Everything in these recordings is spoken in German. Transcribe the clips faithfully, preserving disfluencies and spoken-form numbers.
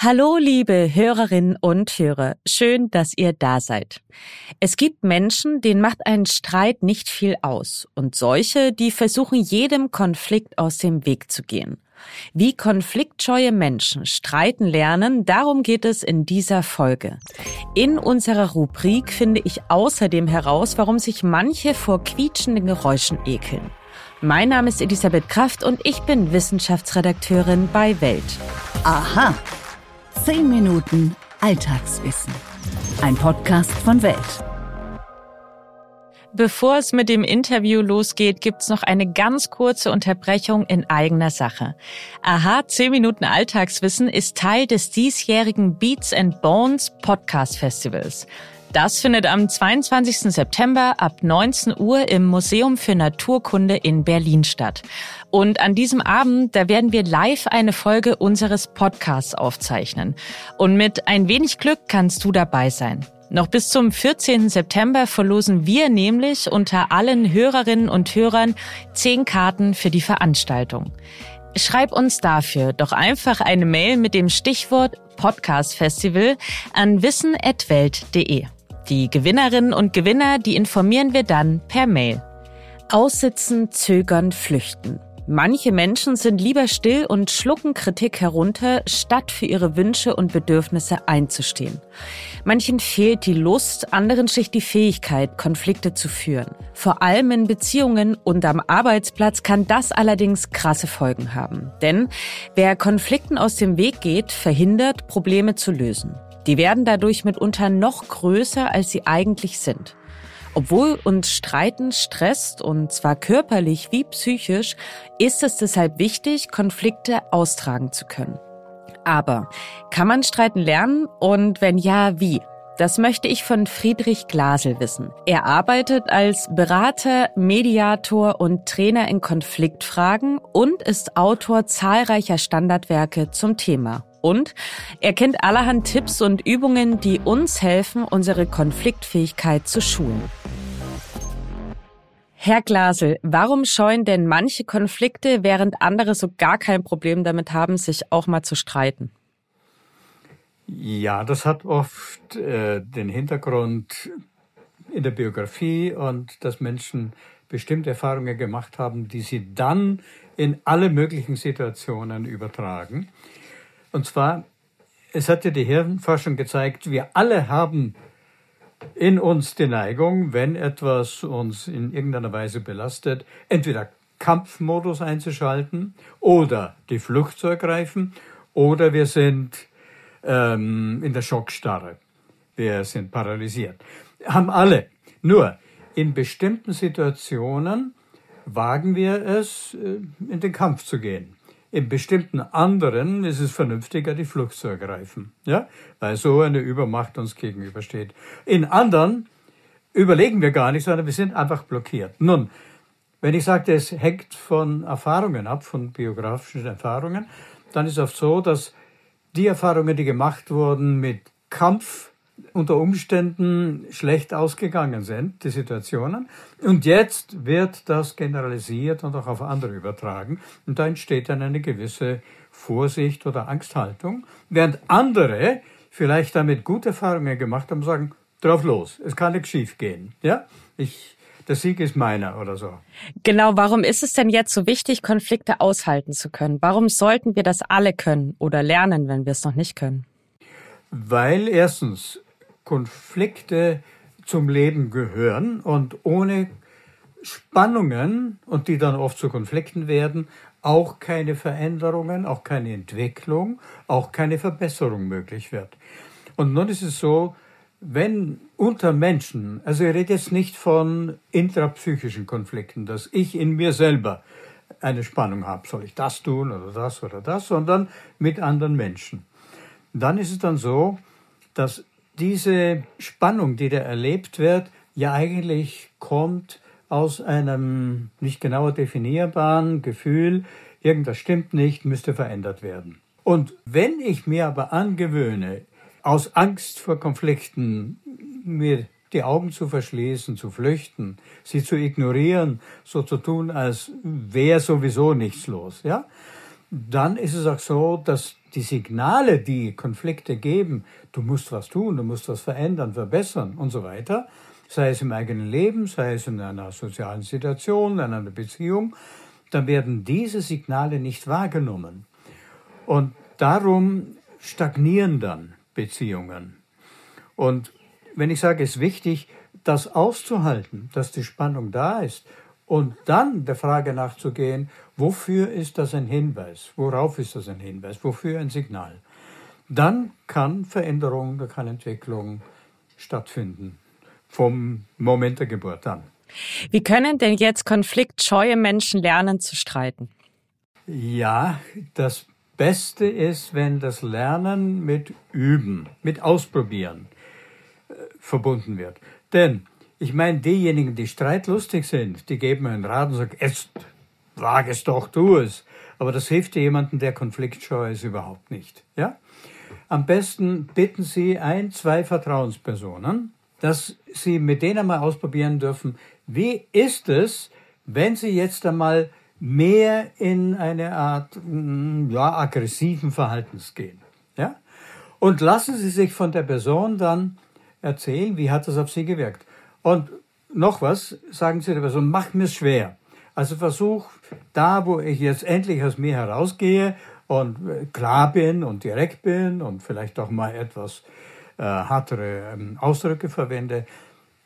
Hallo liebe Hörerinnen und Hörer, schön, dass ihr da seid. Es gibt Menschen, denen macht ein Streit nicht viel aus und solche, die versuchen, jedem Konflikt aus dem Weg zu gehen. Wie konfliktscheue Menschen streiten lernen, darum geht es in dieser Folge. In unserer Rubrik finde ich außerdem heraus, warum sich manche vor quietschenden Geräuschen ekeln. Mein Name ist Elisabeth Krafft und ich bin Wissenschaftsredakteurin bei Welt. Aha! Zehn Minuten Alltagswissen. Ein Podcast von Welt. Bevor es mit dem Interview losgeht, gibt's noch eine ganz kurze Unterbrechung in eigener Sache. Aha! Zehn Minuten Alltagswissen ist Teil des diesjährigen Beats and Bones Podcast Festivals. Das findet am zweiundzwanzigsten September ab neunzehn Uhr im Museum für Naturkunde in Berlin statt. Und an diesem Abend, da werden wir live eine Folge unseres Podcasts aufzeichnen. Und mit ein wenig Glück kannst du dabei sein. Noch bis zum vierzehnten September verlosen wir nämlich unter allen Hörerinnen und Hörern zehn Karten für die Veranstaltung. Schreib uns dafür doch einfach eine Mail mit dem Stichwort Podcast-Festival an wissen at welt punkt de. Die Gewinnerinnen und Gewinner, die informieren wir dann per Mail. Aussitzen, zögern, flüchten. Manche Menschen sind lieber still und schlucken Kritik herunter, statt für ihre Wünsche und Bedürfnisse einzustehen. Manchen fehlt die Lust, anderen schlicht die Fähigkeit, Konflikte zu führen. Vor allem in Beziehungen und am Arbeitsplatz kann das allerdings krasse Folgen haben. Denn wer Konflikten aus dem Weg geht, verhindert, Probleme zu lösen. Die werden dadurch mitunter noch größer, als sie eigentlich sind. Obwohl uns Streiten stresst, und zwar körperlich wie psychisch, ist es deshalb wichtig, Konflikte austragen zu können. Aber kann man streiten lernen und wenn ja, wie? Das möchte ich von Friedrich Glasl wissen. Er arbeitet als Berater, Mediator und Trainer in Konfliktfragen und ist Autor zahlreicher Standardwerke zum Thema. Und er kennt allerhand Tipps und Übungen, die uns helfen, unsere Konfliktfähigkeit zu schulen. Herr Glasl, warum scheuen denn manche Konflikte, während andere so gar kein Problem damit haben, sich auch mal zu streiten? Ja, das hat oft äh, den Hintergrund in der Biografie und dass Menschen bestimmte Erfahrungen gemacht haben, die sie dann in alle möglichen Situationen übertragen. Und zwar, es hat ja die Hirnforschung gezeigt, wir alle haben in uns die Neigung, wenn etwas uns in irgendeiner Weise belastet, entweder Kampfmodus einzuschalten oder die Flucht zu ergreifen oder wir sind ähm, in der Schockstarre, wir sind paralysiert. Haben alle. Nur in bestimmten Situationen wagen wir es, in den Kampf zu gehen. In bestimmten anderen ist es vernünftiger, die Flucht zu ergreifen, ja? Weil so eine Übermacht uns gegenübersteht. In anderen überlegen wir gar nicht, sondern wir sind einfach blockiert. Nun, wenn ich sagte, es hängt von Erfahrungen ab, von biografischen Erfahrungen, dann ist es oft so, dass die Erfahrungen, die gemacht wurden mit Kampf, unter Umständen schlecht ausgegangen sind, die Situationen. Und jetzt wird das generalisiert und auch auf andere übertragen. Und da entsteht dann eine gewisse Vorsicht oder Angsthaltung, während andere vielleicht damit gute Erfahrungen gemacht haben und sagen, drauf los, es kann nichts schief gehen. Ja? Ich, der Sieg ist meiner oder so. Genau, warum ist es denn jetzt so wichtig, Konflikte aushalten zu können? Warum sollten wir das alle können oder lernen, wenn wir es noch nicht können? Weil erstens Konflikte zum Leben gehören und ohne Spannungen, und die dann oft zu Konflikten werden, auch keine Veränderungen, auch keine Entwicklung, auch keine Verbesserung möglich wird. Und nun ist es so, wenn unter Menschen, also ich rede jetzt nicht von intrapsychischen Konflikten, dass ich in mir selber eine Spannung habe, soll ich das tun oder das oder das, sondern mit anderen Menschen. Dann ist es dann so, dass diese Spannung, die da erlebt wird, ja eigentlich kommt aus einem nicht genauer definierbaren Gefühl, irgendwas stimmt nicht, müsste verändert werden. Und wenn ich mir aber angewöhne, aus Angst vor Konflikten mir die Augen zu verschließen, zu flüchten, sie zu ignorieren, so zu tun, als wäre sowieso nichts los, ja, dann ist es auch so, dass die Signale, die Konflikte geben, du musst was tun, du musst was verändern, verbessern und so weiter, sei es im eigenen Leben, sei es in einer sozialen Situation, in einer Beziehung, dann werden diese Signale nicht wahrgenommen. Und darum stagnieren dann Beziehungen. Und wenn ich sage, es ist wichtig, das auszuhalten, dass die Spannung da ist und dann der Frage nachzugehen, wofür ist das ein Hinweis? Worauf ist das ein Hinweis? Wofür ein Signal? Dann kann Veränderung, kann Entwicklung stattfinden, vom Moment der Geburt an. Wie können denn jetzt konfliktscheue Menschen lernen zu streiten? Ja, das Beste ist, wenn das Lernen mit Üben, mit Ausprobieren äh, verbunden wird. Denn ich meine, diejenigen, die streitlustig sind, die geben einen Rat und sagen, jetzt wag es doch, tu es. Aber das hilft jemandem, der konfliktscheu ist, überhaupt nicht. Ja? Am besten bitten Sie ein, zwei Vertrauenspersonen, dass Sie mit denen mal ausprobieren dürfen, wie ist es, wenn Sie jetzt einmal mehr in eine Art ja, aggressiven Verhaltens gehen. Ja? Und lassen Sie sich von der Person dann erzählen, wie hat das auf Sie gewirkt. Und noch was, sagen Sie der Person, mach mir's schwer. Also versuch, da wo ich jetzt endlich aus mir herausgehe und klar bin und direkt bin und vielleicht auch mal etwas äh, härtere ähm, Ausdrücke verwende,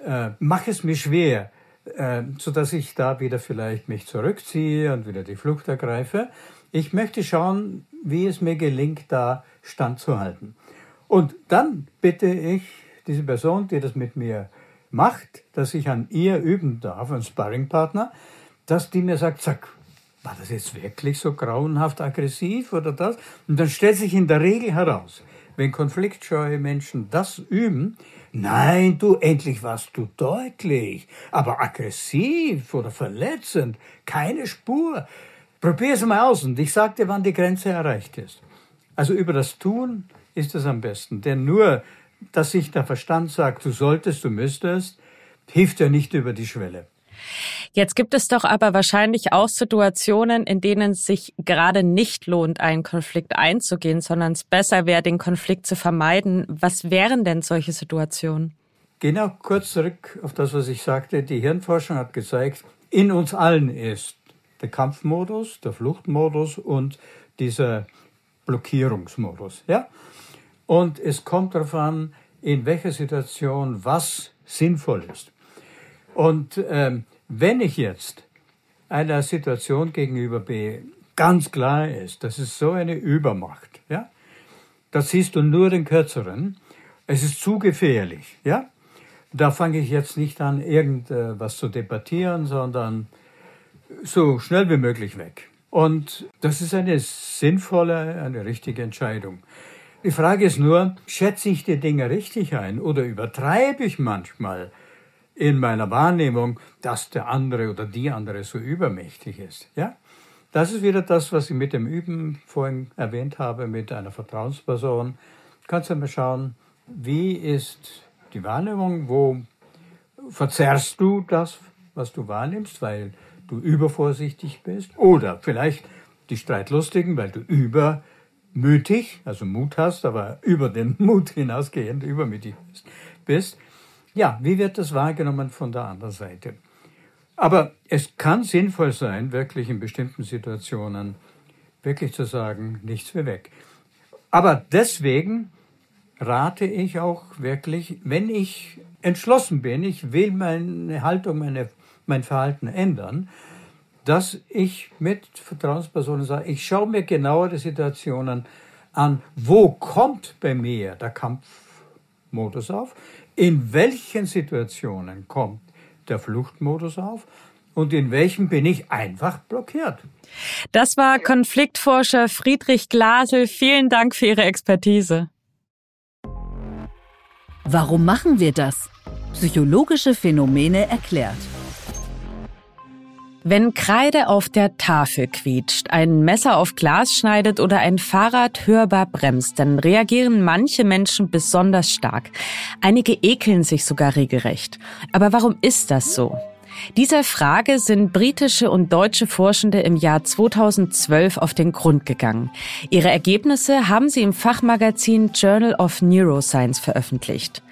äh, mach es mir schwer, äh, sodass ich da wieder vielleicht mich zurückziehe und wieder die Flucht ergreife. Ich möchte schauen, wie es mir gelingt, da standzuhalten. Und dann bitte ich diese Person, die das mit mir macht, dass ich an ihr üben darf, ein Sparringpartner, dass die mir sagt, zack, war das jetzt wirklich so grauenhaft aggressiv oder das? Und dann stellt sich in der Regel heraus, wenn konfliktscheue Menschen das üben, nein, du, endlich warst du deutlich, aber aggressiv oder verletzend, keine Spur. Probier es mal aus und ich sag dir, wann die Grenze erreicht ist. Also über das Tun ist es am besten, denn nur, dass sich der Verstand sagt, du solltest, du müsstest, hilft ja nicht über die Schwelle. Jetzt gibt es doch aber wahrscheinlich auch Situationen, in denen es sich gerade nicht lohnt, einen Konflikt einzugehen, sondern es besser wäre, den Konflikt zu vermeiden. Was wären denn solche Situationen? Gehen wir kurz zurück auf das, was ich sagte. Die Hirnforschung hat gezeigt, in uns allen ist der Kampfmodus, der Fluchtmodus und dieser Blockierungsmodus. Ja? Und es kommt darauf an, in welcher Situation was sinnvoll ist. Und ähm, wenn ich jetzt einer Situation gegenüber bin, ganz klar ist, das ist so eine Übermacht, ja? Da ziehst du nur den Kürzeren, es ist zu gefährlich, ja? Da fange ich jetzt nicht an, irgendwas zu debattieren, sondern so schnell wie möglich weg. Und das ist eine sinnvolle, eine richtige Entscheidung. Die Frage ist nur, schätze ich die Dinge richtig ein oder übertreibe ich manchmal in meiner Wahrnehmung, dass der andere oder die andere so übermächtig ist? Ja? Das ist wieder das, was ich mit dem Üben vorhin erwähnt habe, mit einer Vertrauensperson. Du kannst ja mal schauen, wie ist die Wahrnehmung, wo verzerrst du das, was du wahrnimmst, weil du übervorsichtig bist oder vielleicht die Streitlustigen, weil du über mütig, also Mut hast, aber über den Mut hinausgehend übermütig bist. Ja, wie wird das wahrgenommen von der anderen Seite? Aber es kann sinnvoll sein, wirklich in bestimmten Situationen wirklich zu sagen, nichts für weg. Aber deswegen rate ich auch wirklich, wenn ich entschlossen bin, ich will meine Haltung, meine, mein Verhalten ändern, dass ich mit Vertrauenspersonen sage, ich schaue mir genauer die Situationen an, wo kommt bei mir der Kampfmodus auf, in welchen Situationen kommt der Fluchtmodus auf und in welchen bin ich einfach blockiert. Das war Konfliktforscher Friedrich Glasl. Vielen Dank für Ihre Expertise. Warum machen wir das? Psychologische Phänomene erklärt. Wenn Kreide auf der Tafel quietscht, ein Messer auf Glas schneidet oder ein Fahrrad hörbar bremst, dann reagieren manche Menschen besonders stark. Einige ekeln sich sogar regelrecht. Aber warum ist das so? Dieser Frage sind britische und deutsche Forschende im Jahr zweitausendzwölf auf den Grund gegangen. Ihre Ergebnisse haben sie im Fachmagazin Journal of Neuroscience veröffentlicht.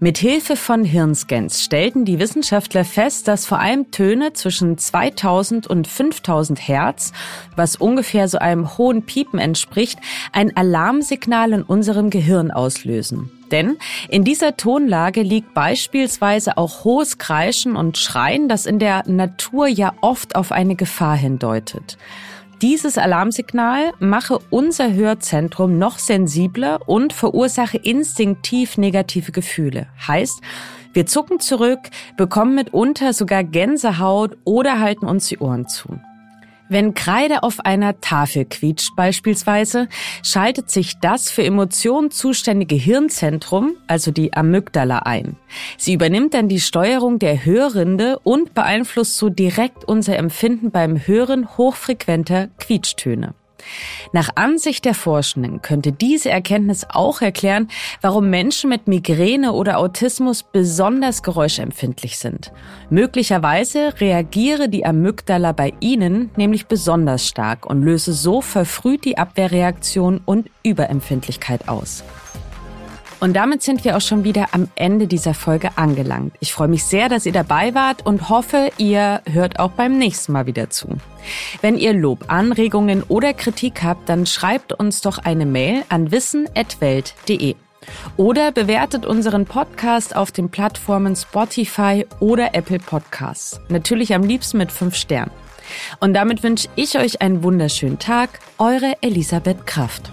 Mit Hilfe von Hirnscans stellten die Wissenschaftler fest, dass vor allem Töne zwischen zweitausend und fünftausend Hertz, was ungefähr so einem hohen Piepen entspricht, ein Alarmsignal in unserem Gehirn auslösen. Denn in dieser Tonlage liegt beispielsweise auch hohes Kreischen und Schreien, das in der Natur ja oft auf eine Gefahr hindeutet. Dieses Alarmsignal mache unser Hörzentrum noch sensibler und verursache instinktiv negative Gefühle. Heißt, wir zucken zurück, bekommen mitunter sogar Gänsehaut oder halten uns die Ohren zu. Wenn Kreide auf einer Tafel quietscht beispielsweise, schaltet sich das für Emotionen zuständige Hirnzentrum, also die Amygdala, ein. Sie übernimmt dann die Steuerung der Hörrinde und beeinflusst so direkt unser Empfinden beim Hören hochfrequenter Quietschtöne. Nach Ansicht der Forschenden könnte diese Erkenntnis auch erklären, warum Menschen mit Migräne oder Autismus besonders geräuschempfindlich sind. Möglicherweise reagiere die Amygdala bei ihnen nämlich besonders stark und löse so verfrüht die Abwehrreaktion und Überempfindlichkeit aus. Und damit sind wir auch schon wieder am Ende dieser Folge angelangt. Ich freue mich sehr, dass ihr dabei wart und hoffe, ihr hört auch beim nächsten Mal wieder zu. Wenn ihr Lob, Anregungen oder Kritik habt, dann schreibt uns doch eine Mail an wissen at welt punkt de oder bewertet unseren Podcast auf den Plattformen Spotify oder Apple Podcasts. Natürlich am liebsten mit fünf Sternen. Und damit wünsche ich euch einen wunderschönen Tag. Eure Elisabeth Krafft.